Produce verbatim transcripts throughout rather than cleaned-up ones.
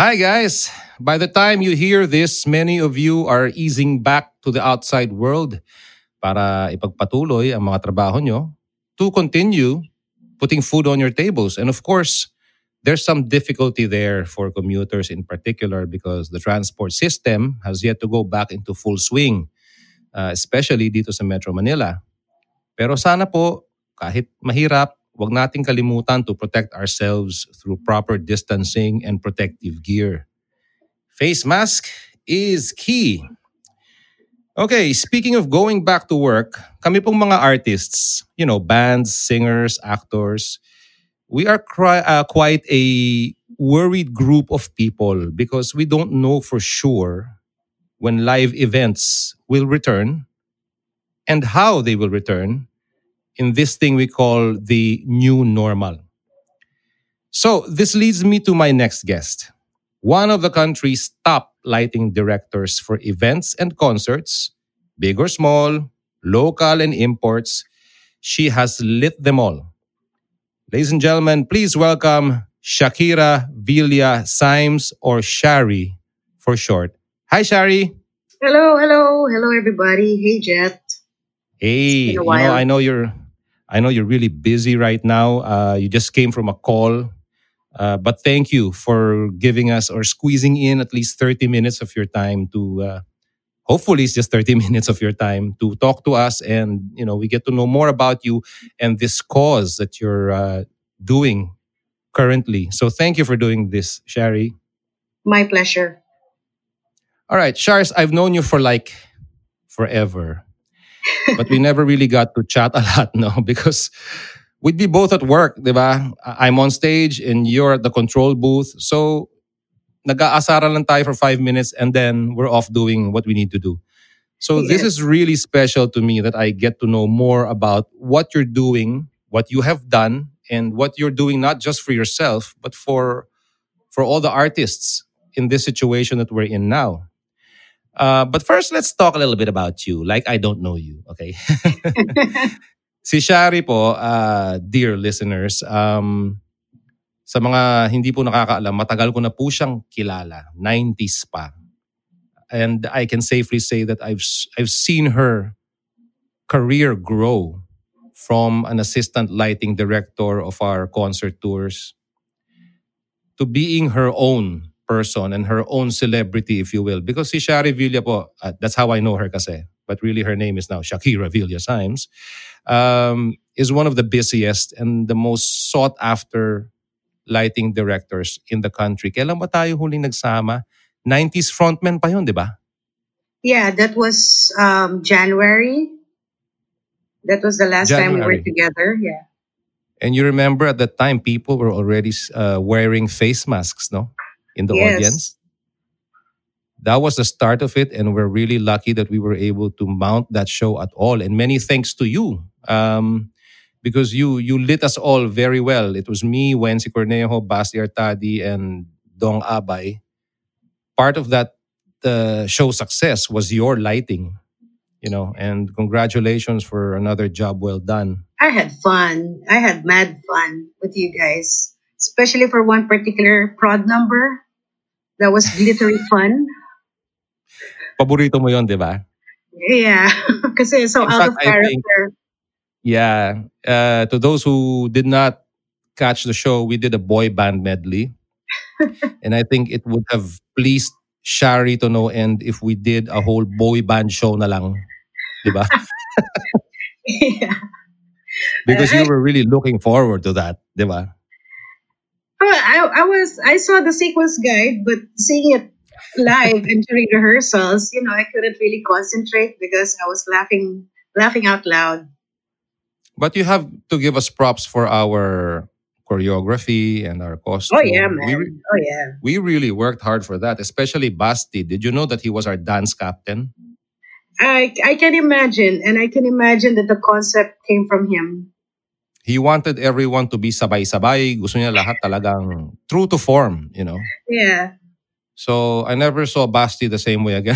Hi guys! By the time you hear this, many of you are easing back to the outside world para ipagpatuloy ang mga trabaho nyo to continue putting food on your tables. And of course, there's some difficulty there for commuters in particular because the transport system has yet to go back into full swing, uh, especially dito sa Metro Manila. Pero sana po, kahit mahirap, huwag nating kalimutan to protect ourselves through proper distancing and protective gear. Face mask is key. Okay, speaking of going back to work, kami pong mga artists, you know, bands, singers, actors, we are cri- uh, quite a worried group of people because we don't know for sure when live events will return and how they will return in this thing we call the new normal. So this leads me to my next guest, one of the country's top lighting directors for events and concerts, big or small, local and imports. She has lit them all. Ladies and gentlemen, please welcome Shakira Villa-Symes, or Shari for short. Hi, Shari. Hello, hello, hello, everybody. Hey, Jet. Hey, you know, I know you're... I know you're really busy right now. Uh, you just came from a call. Uh, but thank you for giving us or squeezing in at least thirty minutes of your time to, uh, hopefully it's just thirty minutes of your time to talk to us. And, you know, we get to know more about you and this cause that you're uh, doing currently. So thank you for doing this, Shari. My pleasure. All right, Shars, I've known you for like forever. But we never really got to chat a lot, no? Because we'd be both at work, di ba? I'm on stage and you're at the control booth. So, nag-aasara lang tayo for five minutes and then we're off doing what we need to do. So, yes. This is really special to me that I get to know more about what you're doing, what you have done, and what you're doing not just for yourself, but for, for all the artists in this situation that we're in now. Uh, but first, let's talk a little bit about you. Like, I don't know you, okay? Si Shari po, uh, dear listeners, um, sa mga hindi po nakakaalam, matagal ko na po siyang kilala, nineties pa. And I can safely say that I've I've seen her career grow from an assistant lighting director of our concert tours to being her own person and her own celebrity, if you will. Because si Shari Villa po, uh, that's how I know her kasi, but really her name is now Shakira Villa-Symes, um, is one of the busiest and the most sought-after lighting directors in the country. Kailan ba tayo huling nagsama? nineties frontman pa yun, di ba? Yeah, that was um, January. That was the last January. time we were together, yeah. And you remember at that time, people were already uh, wearing face masks, no? In the yes. audience. That was the start of it, and we're really lucky that we were able to mount that show at all. And many thanks to you, um, because you you lit us all very well. It was me, Wency Cornejo, Basti Artadi, and Dong Abay. Part of that uh, show success was your lighting, you know. And congratulations for another job well done. I had fun. I had mad fun with you guys. Especially for one particular prod number that was glittery fun. Paborito mo yun, di ba? Yeah, kasi so out of character. Yeah, uh, to those who did not catch the show, we did a boy band medley. And I think it would have pleased Shari to no end if we did a whole boy band show na lang. Di ba? Yeah. Because you were really looking forward to that, di ba? I, I was I saw the sequence guide, but seeing it live and during rehearsals, you know, I couldn't really concentrate because I was laughing laughing out loud. But you have to give us props for our choreography and our costume. Oh yeah, man. We, oh yeah. We really worked hard for that, especially Basti. Did you know that he was our dance captain? I I can imagine, and I can imagine that the concept came from him. He wanted everyone to be sabay-sabay. Gusto niya lahat talagang true to form, you know? Yeah. So, I never saw Basti the same way again.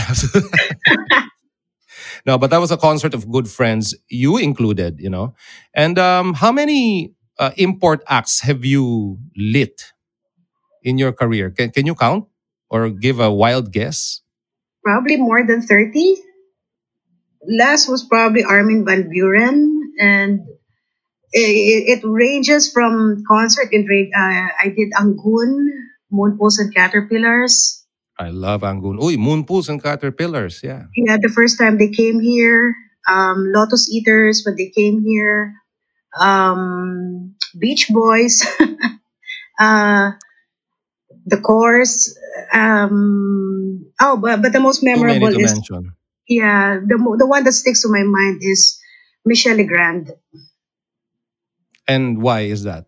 No, but that was a concert of good friends, you included, you know? And um, how many uh, import acts have you lit in your career? Can can you count or give a wild guess? Probably more than thirty. Last was probably Armin van Buuren, and it, it ranges from concert in uh, I did Angoon, Moon Pools and Caterpillars. I love Angoon. Uy, Moon Pools and Caterpillars, yeah. Yeah, the first time they came here. Um, Lotus Eaters when they came here. Um, Beach Boys. uh, the Course. Um, oh, but, but the most memorable too many to is... mention. Yeah, the the one that sticks to my mind is Michel Legrand. And why is that?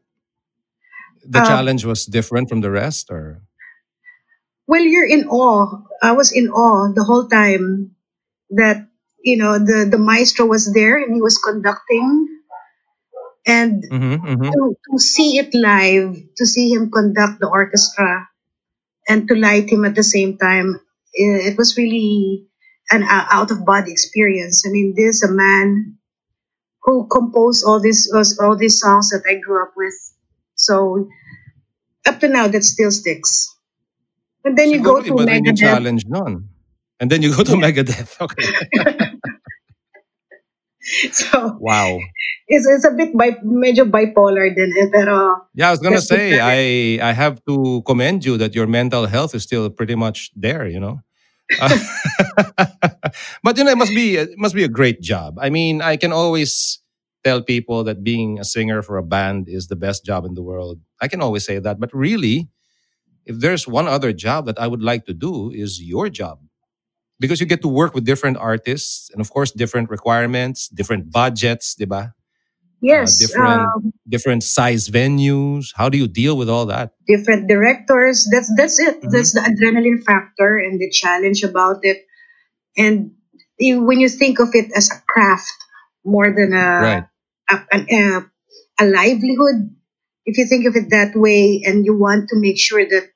The uh, challenge was different from the rest, or? Well, you're in awe. I was in awe the whole time that, you know, the, the maestro was there and he was conducting. And mm-hmm, mm-hmm. To, to see it live, to see him conduct the orchestra and to light him at the same time, it, it was really an out-of-body experience. I mean, there's a man who composed all these all these songs that I grew up with. So up to now, that still sticks. And then so you go to but Megadeth. Then you challenge none. And then you go to Megadeth. Okay. So wow, it's it's a bit bi- major bipolar then. Pero yeah, I was gonna say I I have to commend you that your mental health is still pretty much there. You know. uh, but you know, it must be it must be a great job. I mean, I can always tell people that being a singer for a band is the best job in the world. I can always say that, but really, if there's one other job that I would like to do, is your job, because you get to work with different artists and, of course, different requirements, different budgets, diba? Yes, uh, different um, different size venues. How do you deal with all that? Different directors. That's that's it. Mm-hmm. That's the adrenaline factor and the challenge about it. And you, when you think of it as a craft more than a, right. a, a a livelihood, if you think of it that way, and you want to make sure that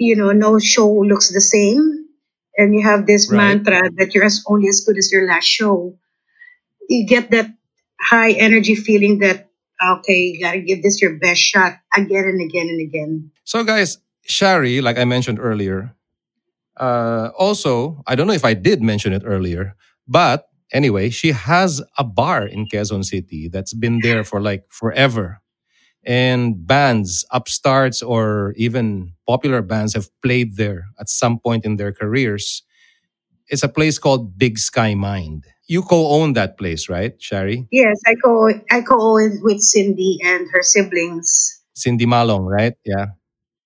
you know no show looks the same, and you have this right. mantra that you're as, only as good as your last show, you get that high energy feeling that, okay, you got to give this your best shot again and again and again. So guys, Shari, like I mentioned earlier, uh, also, I don't know if I did mention it earlier, but anyway, she has a bar in Quezon City that's been there for like forever. And bands, upstarts or even popular bands have played there at some point in their careers. It's a place called Big Sky Mind. You co-own that place, right, Shari? Yes, I co I co-own it with Cindy and her siblings. Cindy Malong, right? Yeah.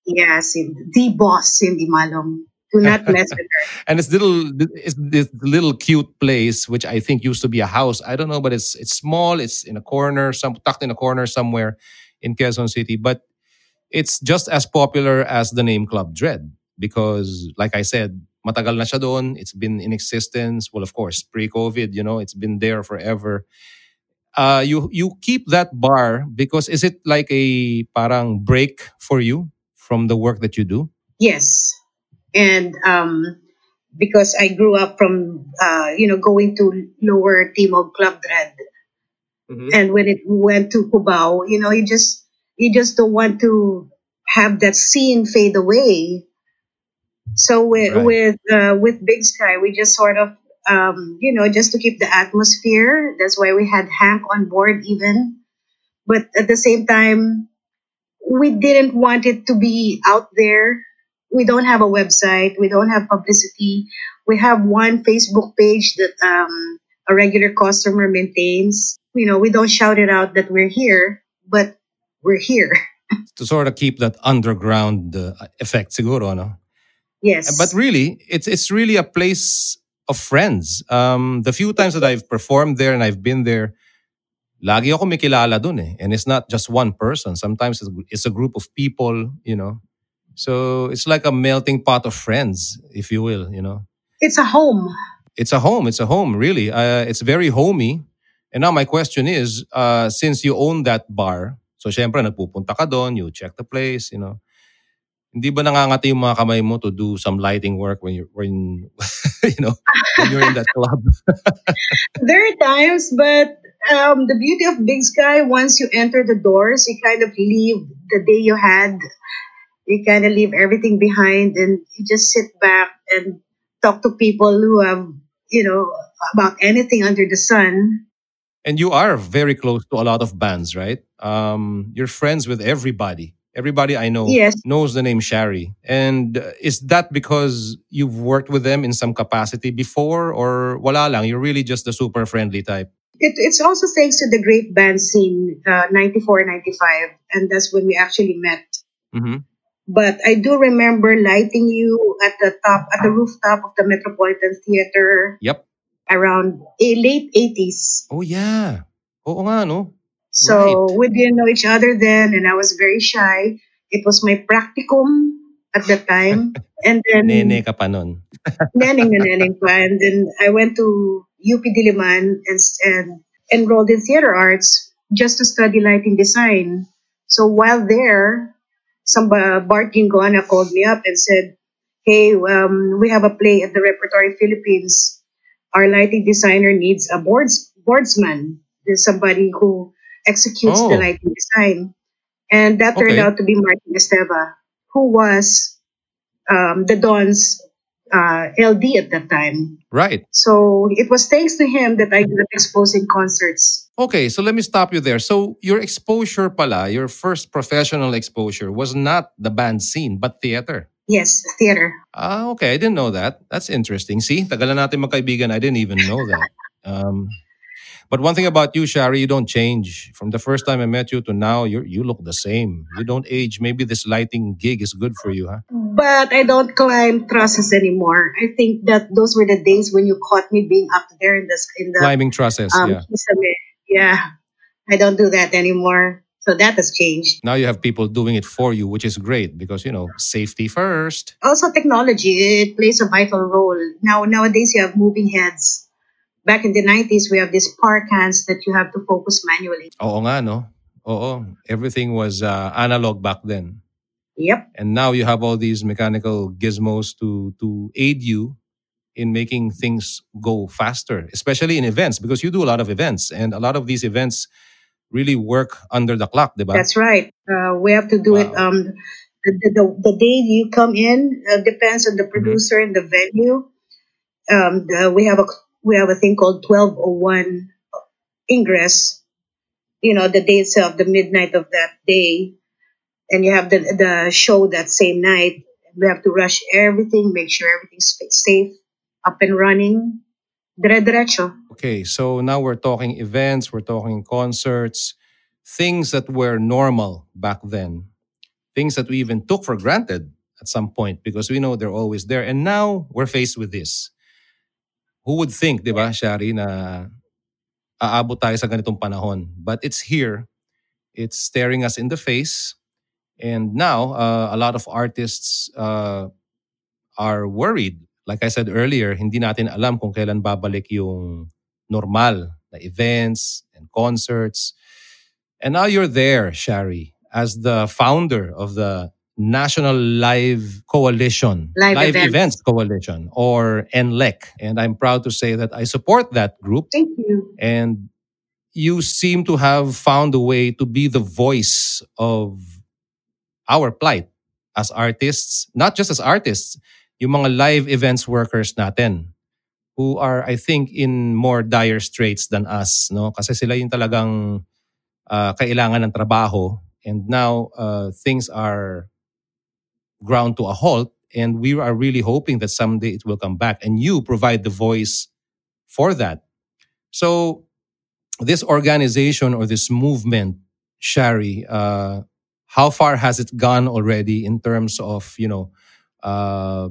Yeah, Cindy, the boss, Cindy Malong. Do not mess with her. And it's little, it's this little cute place, which I think used to be a house. I don't know, but it's it's small. It's in a corner, some tucked in a corner somewhere in Quezon City. But it's just as popular as the name Club Dredd because, like I said, matagal na siya doon. It's been in existence. Well, of course, pre-COVID, you know, it's been there forever. Uh, you you keep that bar because is it like a parang break for you from the work that you do? Yes. And um, because I grew up from, uh, you know, going to lower Timog Club Dredd. Mm-hmm. And when it went to Cubao, you know, you just you just don't want to have that scene fade away. So with right. with uh, with Big Sky, we just sort of, um, you know, just to keep the atmosphere. That's why we had Hank on board even. But at the same time, we didn't want it to be out there. We don't have a website. We don't have publicity. We have one Facebook page that um, a regular customer maintains. You know, we don't shout it out that we're here, but we're here. To sort of keep that underground uh, effect, siguro, no? Yes. But really, it's it's really a place of friends. Um, the few times that I've performed there and I've been there, lagi ako may kilala dun eh. And it's not just one person. Sometimes it's a group of people, you know. So it's like a melting pot of friends, if you will, you know. It's a home. It's a home. It's a home, really. Uh, it's very homey. And now my question is, uh, since you own that bar, so syempre nagpupunta ka dun, you check the place, you know. Hindi ba nangangati yung mga kamay mo to do some lighting work when you're when you know when you're in that club? There are times, but um, the beauty of Big Sky, once you enter the doors, you kind of leave the day you had, you kind of leave everything behind and you just sit back and talk to people who have, you know, about anything under the sun. And you are very close to a lot of bands, right? Um, you're friends with everybody. Everybody I know yes. knows the name Shari. And is that because you've worked with them in some capacity before, or wala lang, you're really just the super friendly type? It, it's also thanks to the great band scene, uh, ninety-four, ninety-five. And that's when we actually met. Mm-hmm. But I do remember lighting you at the top, at the rooftop of the Metropolitan Theater. Yep. Around a late eighties. Oh, yeah. Oo nga, no? So right. We didn't know each other then, and I was very shy. It was my practicum at the time. And then... Nene ka pa nun. Neneng na neneng pa. And then I went to U P Diliman and, and enrolled in theater arts just to study lighting design. So while there, some uh, Bart Gingoana called me up and said, hey, um, we have a play at the Repertory Philippines. Our lighting designer needs a boards boardsman. There's somebody who executes oh. the lighting design. And that okay. turned out to be Martin Esteva, who was um, the Don's uh, L D at that time. Right. So it was thanks to him that I got exposed in concerts. Okay, so let me stop you there. So your exposure pala, your first professional exposure, was not the band scene, but theater. Yes, theater. Ah, okay. I didn't know that. That's interesting. See, tagalan natin magkaibigan. I didn't even know that. Um, but one thing about you, Shari, you don't change. From the first time I met you to now, you you look the same. You don't age. Maybe this lighting gig is good for you, huh? But I don't climb trusses anymore. I think that those were the days when you caught me being up there in the in the climbing trusses. Um, yeah. yeah, I don't do that anymore. So that has changed. Now you have people doing it for you, which is great because, you know, safety first. Also technology, it plays a vital role. Now, nowadays you have moving heads. Back in the nineties, we have these park hands that you have to focus manually. Oo nga, no? Oo. Everything was uh, analog back then. Yep. And now you have all these mechanical gizmos to, to aid you in making things go faster, especially in events, because you do a lot of events and a lot of these events really work under the clock, diba? That's right. Uh, we have to do wow. it. Um, the, the the day you come in uh, depends on the producer mm-hmm. and the venue. Um, the, we have a we have a thing called twelve oh one ingress. You know, the day itself, the midnight of that day, and you have the the show that same night. We have to rush everything, make sure everything's safe, up and running. Okay, so now we're talking events, we're talking concerts, things that were normal back then, things that we even took for granted at some point because we know they're always there. And now we're faced with this. Who would think, di ba, Shari, na aabot tayo sa ganitong panahon? But it's here. It's staring us in the face. And now uh, a lot of artists uh, are worried. Like I said earlier, hindi natin alam kung kailan babalik yung normal na events and concerts. And now you're there, Shari, as the founder of the National Live Coalition. Live, Live Events. Events Coalition, or N L E C. And I'm proud to say that I support that group. Thank you. And you seem to have found a way to be the voice of our plight as artists, not just as artists, yung mga live events workers natin who are, I think, in more dire straits than us, no? Kasi sila yung talagang uh, kailangan ng trabaho, and now uh, things are ground to a halt, and we are really hoping that someday it will come back, and you provide the voice for that. So this organization or this movement, Shari, uh, how far has it gone already in terms of, you know, uh,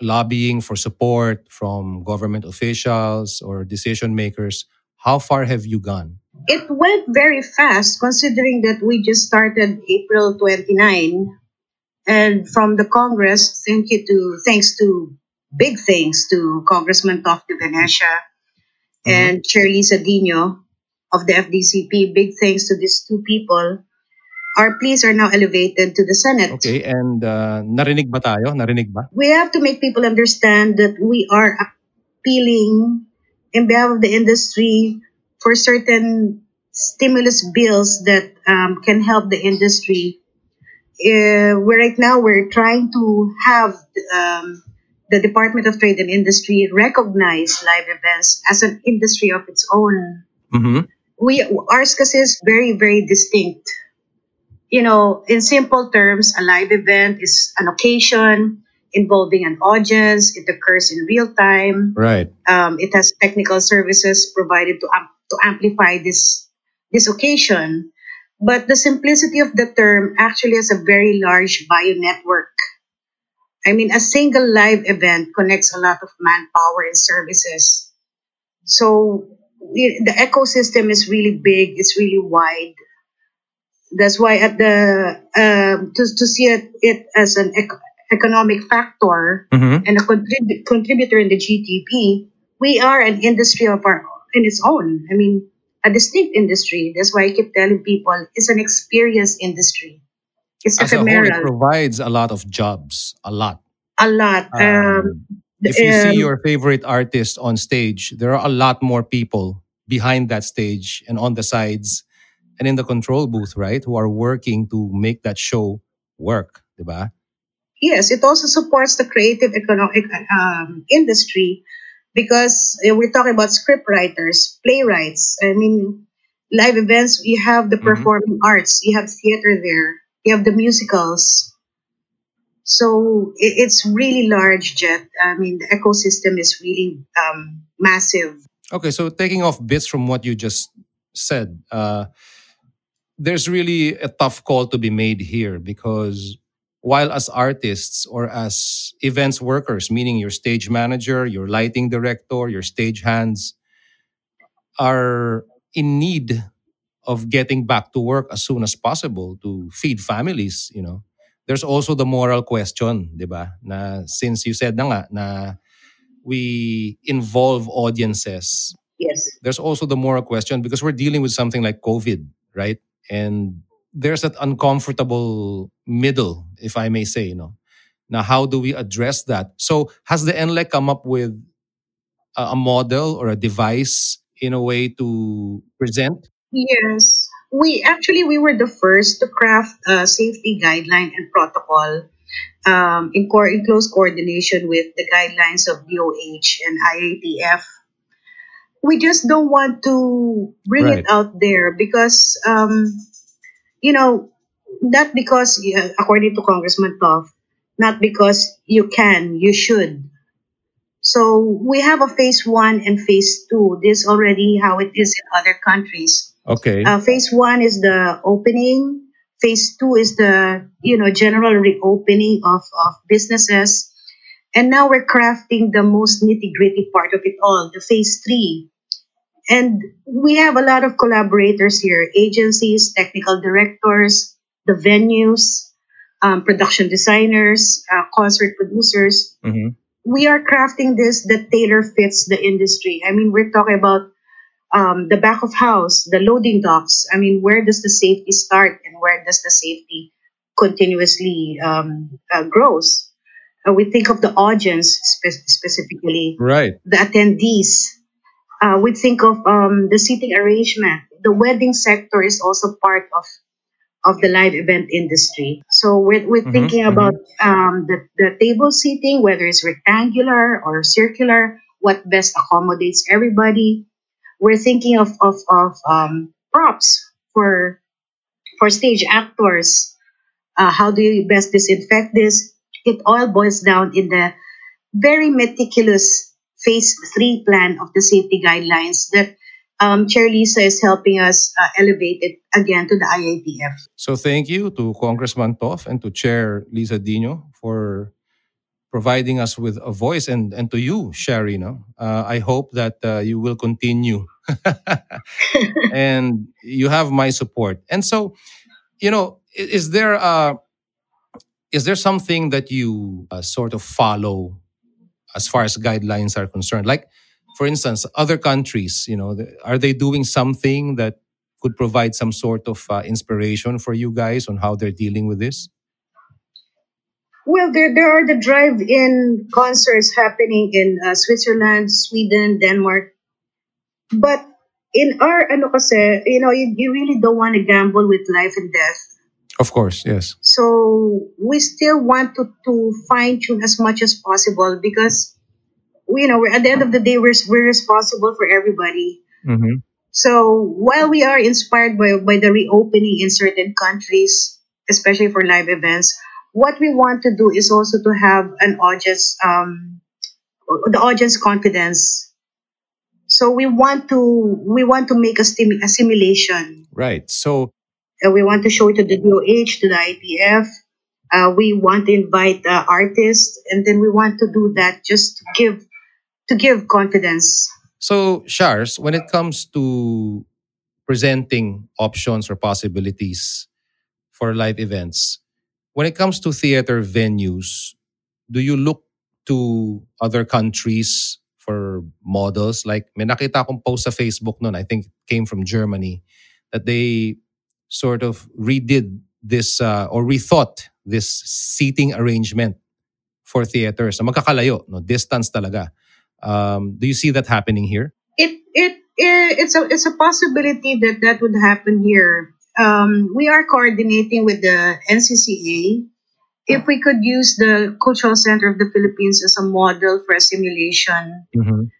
lobbying for support from government officials or decision makers? How far have you gone? It went very fast considering that we just started April twenty-ninth. And from the Congress, thank you to, thanks to, big thanks to Congressman Toff de Venecia mm-hmm. and Chair Lisa Dino of the F D C P, big thanks to these two people. Our pleas are now elevated to the Senate. Okay, and uh, narinig ba tayo? Narinig ba? We have to make people understand that we are appealing in behalf of the industry for certain stimulus bills that um, can help the industry uh, we're right now we're trying to have um, the Department of Trade and Industry recognize live events as an industry of its own. Mm-hmm. We ours kasi is very, very distinct. You know, in simple terms, a live event is an occasion involving an audience. It occurs in real time. Right. Um, it has technical services provided to um, to amplify this this occasion. But the simplicity of the term actually has a very large bio network. I mean, a single live event connects a lot of manpower and services. So we, the ecosystem is really big. It's really wide. That's why at the um, to to see it, it as an ec- economic factor mm-hmm. and a contrib- contributor in the G D P, we are an industry of our in its own. I mean, a distinct industry. That's why I keep telling people it's an experience industry. It's as ephemeral. A whole, it provides a lot of jobs. A lot. A lot. Um, um, if you um, see your favorite artist on stage, there are a lot more people behind that stage and on the sides. And in the control booth, right, who are working to make that show work, diba? Yes, it also supports the creative economic um, industry because we're talking about script writers, playwrights. I mean, live events, you have the performing mm-hmm. arts, you have theater there, you have the musicals. So it's really large, Jet. I mean, the ecosystem is really um, massive. Okay, so taking off bits from what you just said, uh, there's really a tough call to be made here because while as artists or as events workers, meaning your stage manager, your lighting director, your stage hands, are in need of getting back to work as soon as possible to feed families, you know, there's also the moral question, diba? Na since you said na nga, na we involve audiences. Yes. There's also the moral question because we're dealing with something like COVID, right? And there's that uncomfortable middle, if I may say, you know. Now, how do we address that? So has the N L E C come up with a model or a device in a way to present? Yes. We actually, we were the first to craft a safety guideline and protocol um, in, co- in close coordination with the guidelines of D O H and I A T F. We just don't want to bring right. it out there because, um, you know, not because, uh, according to Congressman Toff, not because you can, you should. So we have a phase one and phase two. This is already how it is in other countries. Okay. Uh, phase one is the opening. Phase two is the, you know, general reopening of, of businesses. And now we're crafting the most nitty-gritty part of it all, the phase three. And we have a lot of collaborators here, agencies, technical directors, the venues, um, production designers, uh, concert producers. Mm-hmm. We are crafting this that tailor fits the industry. I mean, we're talking about um, the back of house, the loading docks. I mean, where does the safety start and where does the safety continuously um, uh, grows? Uh, we think of the audience spe- specifically, right? The attendees. Uh, we think of um, the seating arrangement. The wedding sector is also part of of the live event industry. So we're we're mm-hmm, thinking mm-hmm. about um, the the table seating, whether it's rectangular or circular, what best accommodates everybody. We're thinking of of of um, props for for stage actors. Uh, how do you best disinfect this? It all boils down in the very meticulous phase three plan of the safety guidelines that um, Chair Lisa is helping us uh, elevate it again to the I A T F. So thank you to Congressman Toff and to Chair Lisa Dino for providing us with a voice and, and to you, Shari. No? Uh, I hope that uh, you will continue. And you have my support. And so, you know, is there a... Is there something that you uh, sort of follow as far as guidelines are concerned? Like, for instance, other countries, you know, th- are they doing something that could provide some sort of uh, inspiration for you guys on how they're dealing with this? Well, there there are the drive-in concerts happening in uh, Switzerland, Sweden, Denmark. But in our, ano kasi, you know, you, you really don't want to gamble with life and death. Of course, yes. So we still want to, to fine-tune as much as possible because, you know, we're, at the end of the day, we're, we're responsible for everybody. Mm-hmm. So while we are inspired by, by the reopening in certain countries, especially for live events, what we want to do is also to have an audience, um, the audience confidence. So we want to we want to make a, stim- a simulation. Right. So uh, we want to show it to the D O H, to the I A T F. Uh, we want to invite uh, artists, and then we want to do that just to give to give confidence. So, Shars, when it comes to presenting options or possibilities for live events, when it comes to theater venues, do you look to other countries for models? Like, may nakita akong post sa Facebook noon, I think it came from Germany, that they sort of redid this uh, or rethought this seating arrangement for theaters. Na magkakalayo, no? Distance talaga. Um, do you see that happening here? It it, it it's a it's a possibility that that would happen here. Um, we are coordinating with the N C C A. If we could use the Cultural Center of the Philippines as a model for a simulation. Mm-hmm.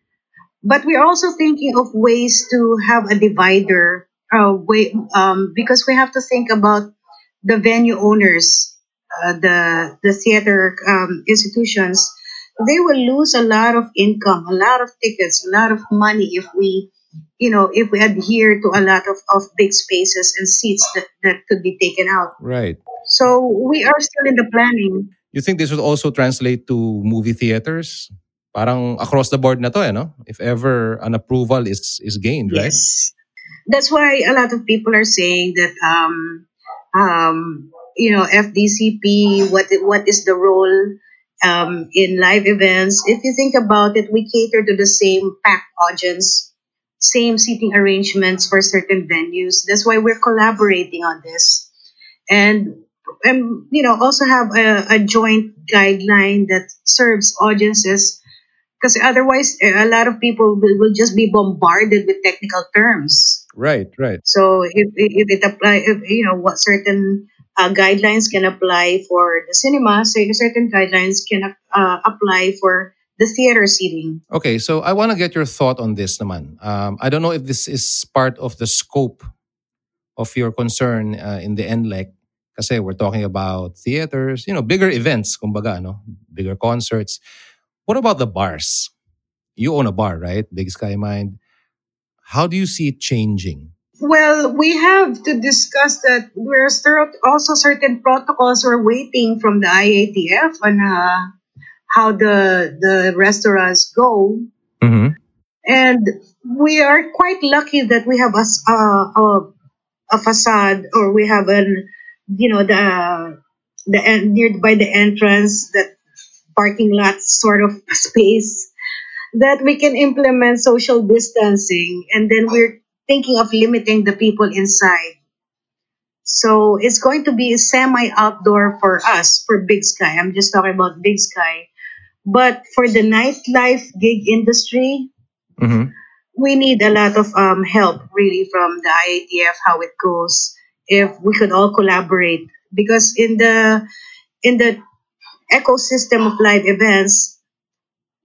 But we're also thinking of ways to have a divider uh, way, um, because we have to think about the venue owners, uh, the, the theater um, institutions. They will lose a lot of income, a lot of tickets, a lot of money if we you know, if we adhere to a lot of, of big spaces and seats that, that could be taken out. Right. So we are still in the planning. You think this would also translate to movie theaters? Parang across the board na to, eh, no? If ever an approval is, is gained, yes. Right? Yes. That's why a lot of people are saying that, um, um, you know, F D C P, what what is the role um, in live events? If you think about it, we cater to the same packed audience, same seating arrangements for certain venues. That's why we're collaborating on this. And, and you know, also have a, a joint guideline that serves audiences, because otherwise a lot of people will, will just be bombarded with technical terms. Right, right. So if, if it apply, if, you know, what certain uh, guidelines can apply for the cinema, say certain guidelines can uh, apply for the theater seating. Okay, so I want to get your thought on this naman. Um, I don't know if this is part of the scope of your concern uh, in the N L E C. Kasi we're talking about theaters, you know, bigger events, kumbaga, no? Bigger concerts. What about the bars? You own a bar, right? Big Sky Mind. How do you see it changing? Well, we have to discuss that. We're also certain protocols we're waiting from the I A T F on uh, how the the restaurants go. Mm-hmm. And we are quite lucky that we have a, a, a facade, or we have an, you know, the, the near by the entrance, that parking lot sort of space, that we can implement social distancing. And then we're thinking of limiting the people inside. So it's going to be semi-outdoor for us, for Big Sky. I'm just talking about Big Sky. But for the nightlife gig industry, mm-hmm. we need a lot of um, help, really, from the I A T F, how it goes, if we could all collaborate. Because in the in the ecosystem of live events,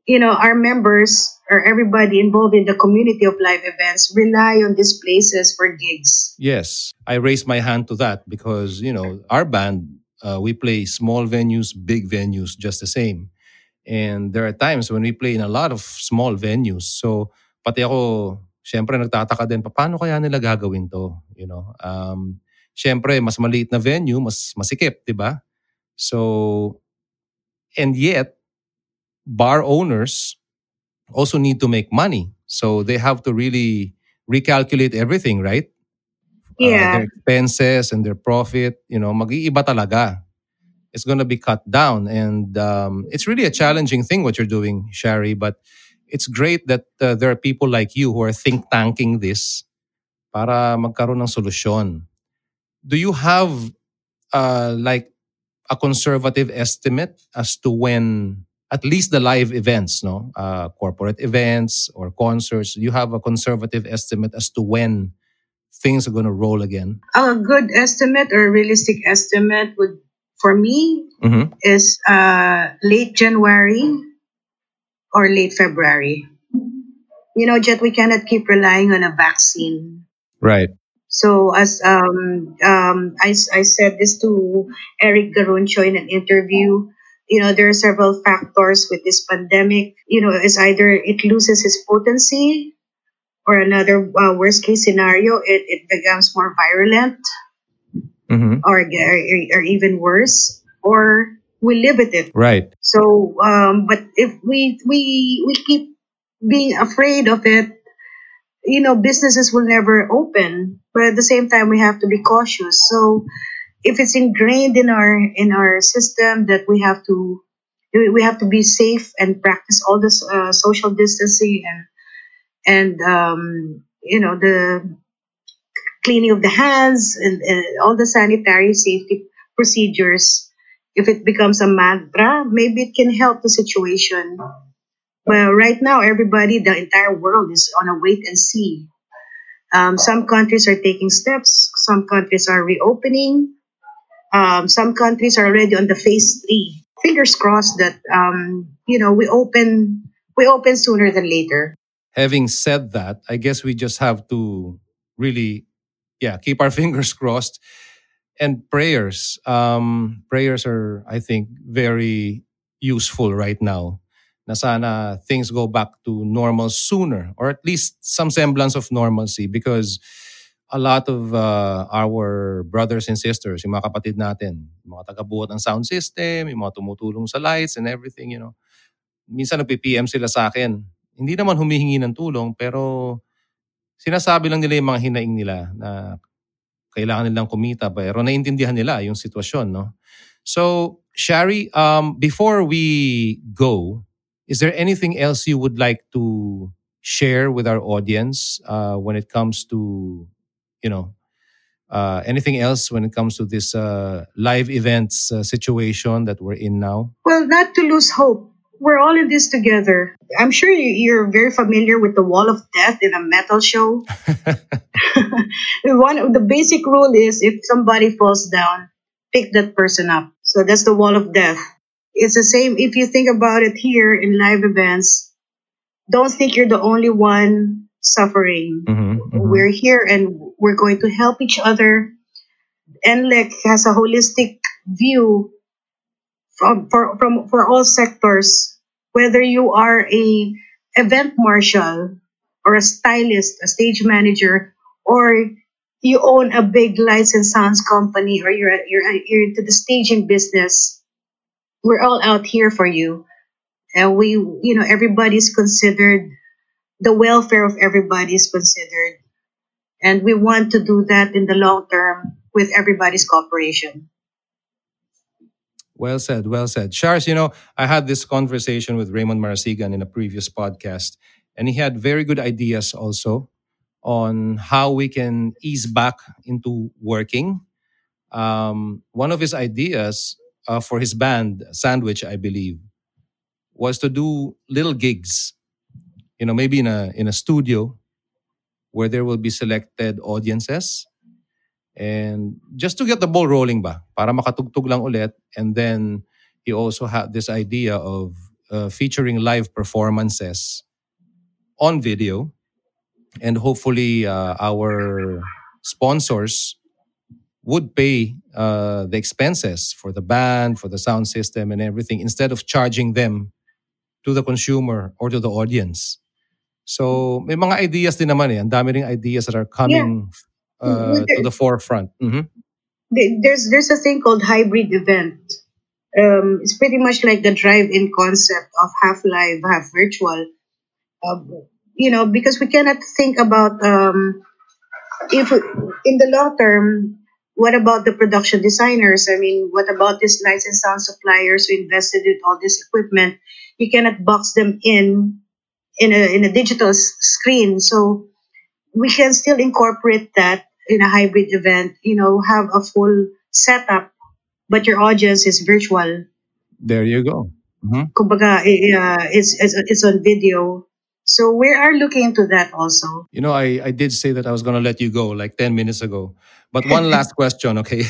you know, our members or everybody involved in the community of live events rely on these places for gigs. Yes, I raise my hand to that because, you know, our band, uh, we play small venues, big venues, just the same. And there are times when we play in a lot of small venues. So, pati ako, syempre nagtataka din, paano kaya nila gagawin to? You know, um, syempre, mas maliit na venue, mas masikip, di ba? So, and yet, bar owners also need to make money. So, they have to really recalculate everything, right? Yeah. Uh, their expenses and their profit, you know, mag-iiba talaga. It's going to be cut down. And um, it's really a challenging thing what you're doing, Shari. But it's great that uh, there are people like you who are think-tanking this para magkaroon ng solusyon. Do you have uh, like a conservative estimate as to when at least the live events, no, uh, corporate events or concerts, you have a conservative estimate as to when things are going to roll again? A good estimate or realistic estimate would, for me, mm-hmm. is uh, late January or late February. You know, Jet, we cannot keep relying on a vaccine. Right. So as um, um, I, I said this to Eric Garuncho in an interview, you know, there are several factors with this pandemic. You know, it's either it loses its potency or another uh, worst case scenario, it, it becomes more virulent mm-hmm. or, or or even worse, or we live with it. Right. So, um, but if we we we keep being afraid of it, you know, businesses will never open. But at the same time, we have to be cautious. So, if it's ingrained in our in our system that we have to we have to be safe and practice all this uh, social distancing and and um, you know, the cleaning of the hands and, and all the sanitary safety procedures, if it becomes a mantra, maybe it can help the situation. Well, right now, everybody, the entire world is on a wait and see. Um, some countries are taking steps. Some countries are reopening. Um, some countries are already on the phase three. Fingers crossed that, um, you know, we open, we open sooner than later. Having said that, I guess we just have to really, yeah, keep our fingers crossed. And prayers. Um, prayers are, I think, very useful right now. Na sana things go back to normal sooner, or at least some semblance of normalcy, because a lot of uh, our brothers and sisters, yung mga kapatid natin, yung mga tagabuhat ng sound system, yung mga tumutulong sa lights and everything, you know. Minsan nagpi-P M sila sa akin. Hindi naman humihingi ng tulong, pero sinasabi lang nila yung mga hinaing nila na kailangan nilang kumita, pero naiintindihan nila yung sitwasyon, no? So, Shari, um, before we go, is there anything else you would like to share with our audience uh, when it comes to, you know, uh, anything else when it comes to this uh, live events uh, situation that we're in now? Well, not to lose hope. We're all in this together. I'm sure you're very familiar with the wall of death in a metal show. One of the basic rule is if somebody falls down, pick that person up. So that's the wall of death. It's the same if you think about it here in live events. Don't think you're the only one suffering. Mm-hmm, mm-hmm. We're here and we're going to help each other. N L E C has a holistic view from, for, from, for all sectors, whether you are a event marshal or a stylist, a stage manager, or you own a big lights and sounds company, or you're, you're, you're into the staging business. We're all out here for you. And we, you know, everybody's considered, the welfare of everybody is considered. And we want to do that in the long term with everybody's cooperation. Well said, well said. Shars, you know, I had this conversation with Raymond Marasigan in a previous podcast, and he had very good ideas also on how we can ease back into working. Um, one of his ideas Uh, for his band, Sandwich, I believe, was to do little gigs. You know, maybe in a in a studio where there will be selected audiences. And just to get the ball rolling ba, para makatugtog lang ulit. And then he also had this idea of uh, featuring live performances on video. And hopefully uh, our sponsors would pay uh, the expenses for the band, for the sound system and everything, instead of charging them to the consumer or to the audience. So, may mga ideas din naman eh. Ang dami ring ideas that are coming yeah. uh, there, to the forefront. Mm-hmm. There's there's a thing called hybrid event. Um, it's pretty much like the drive-in concept of half live, half virtual. Uh, you know, because we cannot think about um, if in the long term. What about the production designers? I mean, what about these lights and sound suppliers who invested in all this equipment? You cannot box them in in a in a digital s- screen. So we can still incorporate that in a hybrid event. You know, have a full setup, but your audience is virtual. There you go. Mm-hmm. Kumbaga, uh, it's, it's it's on video. So we are looking into that also. You know, I, I did say that I was going to let you go like ten minutes ago. But one last question, okay?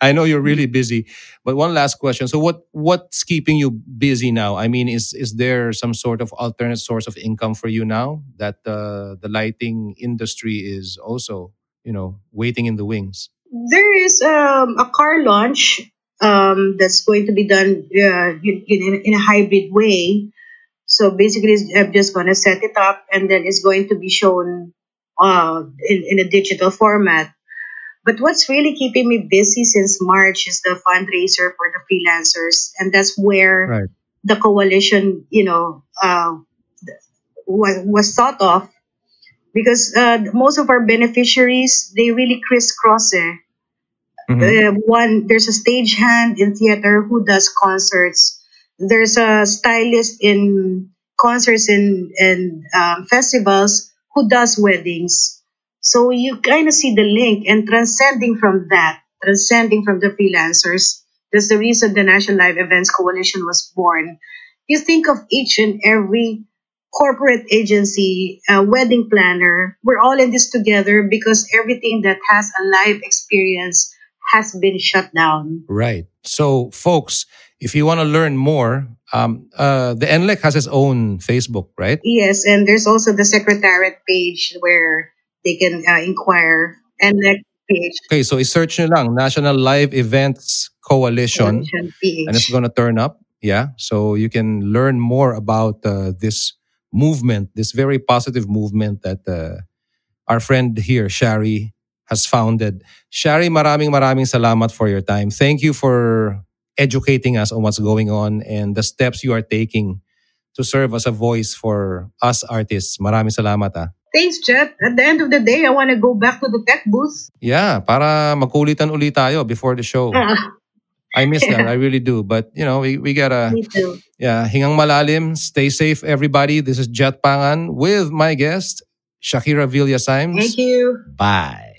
I know you're really busy, but one last question. So what what's keeping you busy now? I mean, is is there some sort of alternate source of income for you now that uh, the lighting industry is also, you know, waiting in the wings? There is um, a car launch um, that's going to be done uh, in, in, in a hybrid way. So basically, I'm just going to set it up and then it's going to be shown uh, in, in a digital format. But what's really keeping me busy since March is the fundraiser for the freelancers. And that's where right. the coalition, you know, uh, was, was thought of. Because uh, most of our beneficiaries, they really crisscross. Eh? Mm-hmm. Uh, one, there's a stagehand in theater who does concerts. There's a stylist in concerts and, and um, festivals who does weddings. So you kind of see the link, and transcending from that, transcending from the freelancers, that's the reason the National Live Events Coalition was born. You think of each and every corporate agency, uh, wedding planner, we're all in this together because everything that has a live experience has been shut down. Right. So, folks, if you want to learn more, um, uh, the N L E C has its own Facebook, right? Yes, and there's also the Secretariat page where they can uh, inquire. N L E C page. Okay, so search nyo lang, National Live Events Coalition. Coalition page. And it's going to turn up. Yeah, so you can learn more about uh, this movement, this very positive movement that uh, our friend here, Shari, has founded. Shari, maraming maraming salamat for your time. Thank you for educating us on what's going on and the steps you are taking to serve as a voice for us artists. Maraming salamat ah. Thanks, Jeff. At the end of the day, I want to go back to the tech booth. Yeah, para magkulitan ulit tayo before the show. Uh-huh. I miss yeah. that. I really do. But, you know, we, we gotta... Me too. Yeah, hingang malalim. Stay safe, everybody. This is Jet Pangan with my guest, Shakira Villa-Symes. Thank you. Bye.